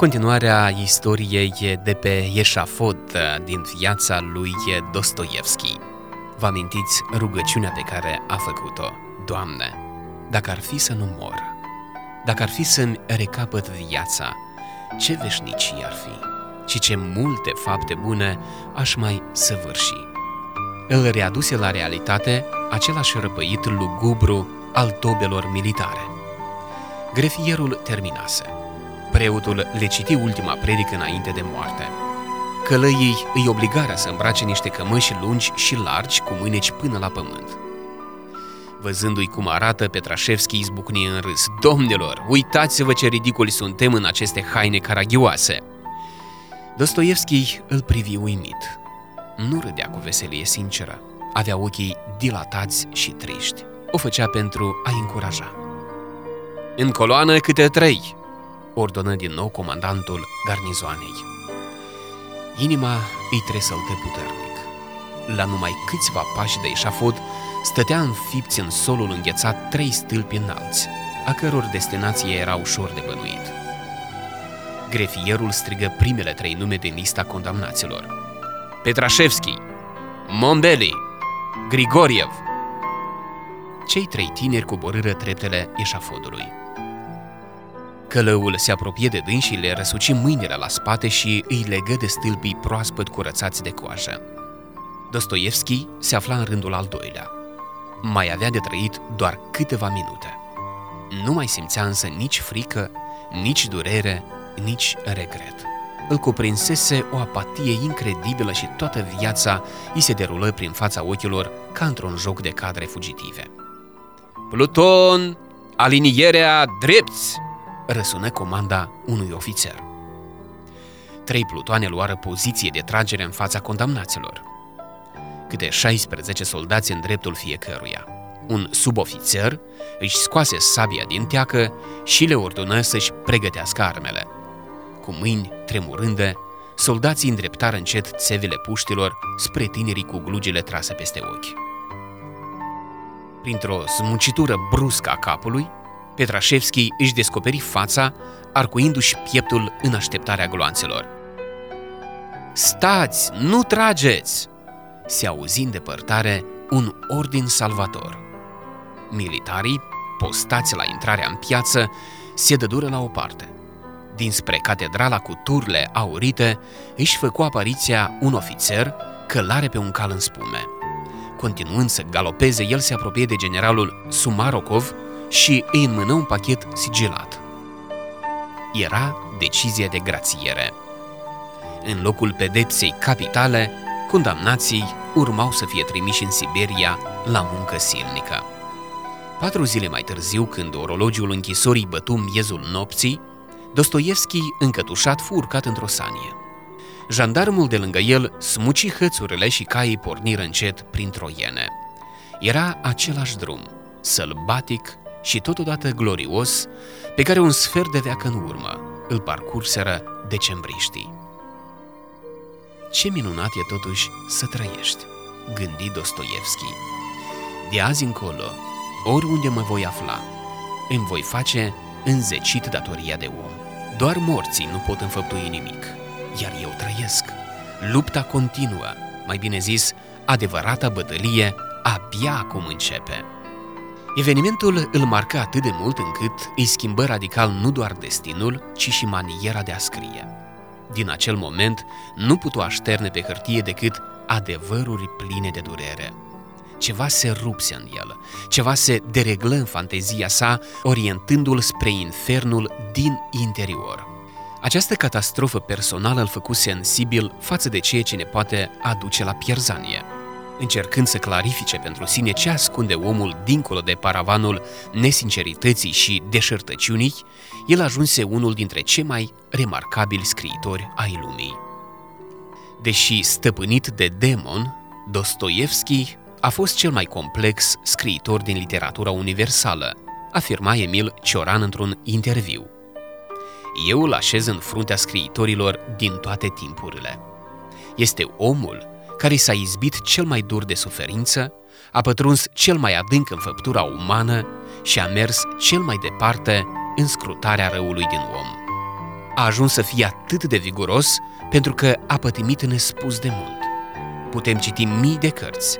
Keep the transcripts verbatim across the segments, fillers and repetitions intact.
continuarea istoriei de pe eșafod din viața lui Dostoievski. Vă amintiți rugăciunea pe care a făcut-o? Doamne, dacă ar fi să nu mor, dacă ar fi să-mi recapăt viața, ce veșnicii ar fi și ce multe fapte bune aș mai săvârși. Îl readuse la realitate același răpăit lugubru al tobelor militare. Grefierul terminase. Preotul le citi ultima predică înainte de moarte. Călăii îi obligară să îmbrace niște cămăși lungi și largi cu mâneci până la pământ. Văzându-i cum arată, Petrașevski izbucni în râs. Domnilor, uitați-vă ce ridicoli suntem în aceste haine caragioase! Dostoievski îl privi uimit. Nu râdea cu veselie sinceră. Avea ochii dilatați și triști. O făcea pentru a-i încuraja. În coloană câte trei, ordonă din nou comandantul garnizoanei. Inima îi tresălte puternic. La numai câțiva pași de eșafod, stătea înfipți în solul înghețat trei stâlpi înalți, a căror destinație era ușor de bănuit. Grefierul strigă primele trei nume din lista condamnaților. Petrașevski, Mondeli, Grigoriev. Cei trei tineri coborâră treptele eșafodului. Călăul se apropie de dânsii, le răsuci mâinile la spate și îi legă de stâlpii proaspăt curățați de coajă. Dostoievski se afla în rândul al doilea. Mai avea de trăit doar câteva minute. Nu mai simțea însă nici frică, nici durere, nici regret. Îl cuprinsese o apatie incredibilă și toată viața îi se derulă prin fața ochilor ca într-un joc de cadre fugitive. Pluton, alinierea drepți! Răsună comanda unui ofițer. Trei plutoane luară poziție de tragere în fața condamnaților. Câte șaisprezece soldați în dreptul fiecăruia. Un subofițer își scoase sabia din teacă și le ordonă să-și pregătească armele. Cu mâini tremurânde, soldații îndreptară încet țevile puștilor spre tinerii cu glugile trase peste ochi. Printr-o smucitură bruscă a capului, Petrașevski își descoperi fața, arcuindu-și pieptul în așteptarea gloanțelor. Stați, nu trageți! Se auzi în depărtare un ordin salvator. Militarii, postați la intrarea în piață, se dădură la o parte. Dinspre catedrala cu turile aurite își făcu apariția un ofițer călare pe un cal în spume. Continuând să galopeze, el se apropie de generalul Sumarokov și îi înmână un pachet sigilat. Era decizia de grațiere. În locul pedepsei capitale, condamnații urmau să fie trimiși în Siberia la muncă silnică. Patru zile mai târziu, când orologiul închisorii bătu miezul nopții, Dostoievski, încătușat, fu urcat într-o sanie. Jandarmul de lângă el smuci hățurile și caii porniră încet printr-o iene. Era același drum, sălbatic și totodată glorios, pe care un sfert de veac în urmă îl parcurseră decembriștii. Ce minunat e totuși să trăiești, gândi Dostoievski. De azi încolo, oriunde mă voi afla, îmi voi face înzecit datoria de om. Doar morții nu pot înfăptui nimic, iar eu trăiesc. Lupta continuă, mai bine zis, adevărata bătălie abia acum începe. Evenimentul îl marcă atât de mult încât îi schimbă radical nu doar destinul, ci și maniera de a scrie. Din acel moment nu putea așterne pe hârtie decât adevăruri pline de durere. Ceva se rupse în el, ceva se dereglă în fantezia sa, orientându-l spre infernul din interior. Această catastrofă personală îl făcu sensibil față de ceea ce ne poate aduce la pierzanie. Încercând să clarifice pentru sine ce ascunde omul dincolo de paravanul nesincerității și deșertăciunii, el ajunse unul dintre cei mai remarcabili scriitori ai lumii. Deși stăpânit de demon, Dostoievski a fost cel mai complex scriitor din literatura universală, afirma Emil Cioran într-un interviu. Eu îl așez în fruntea scriitorilor din toate timpurile. Este omul care s-a izbit cel mai dur de suferință, a pătruns cel mai adânc în făptura umană și a mers cel mai departe în scrutarea răului din om. a ajuns să fie atât de viguros pentru că a pătimit nespus de mult. Putem citi mii de cărți,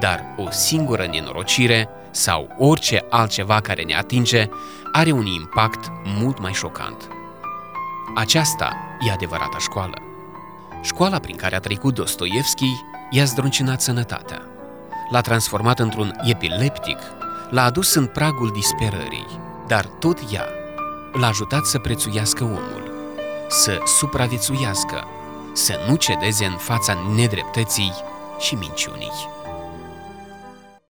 dar o singură nenorocire sau orice altceva care ne atinge are un impact mult mai șocant. Aceasta e adevărata școală. Școala prin care a trecut Dostoievski i-a zdruncinat sănătatea, l-a transformat într-un epileptic, l-a adus în pragul disperării, dar tot ea l-a ajutat să prețuiască omul, să supraviețuiască, să nu cedeze în fața nedreptății și minciunii.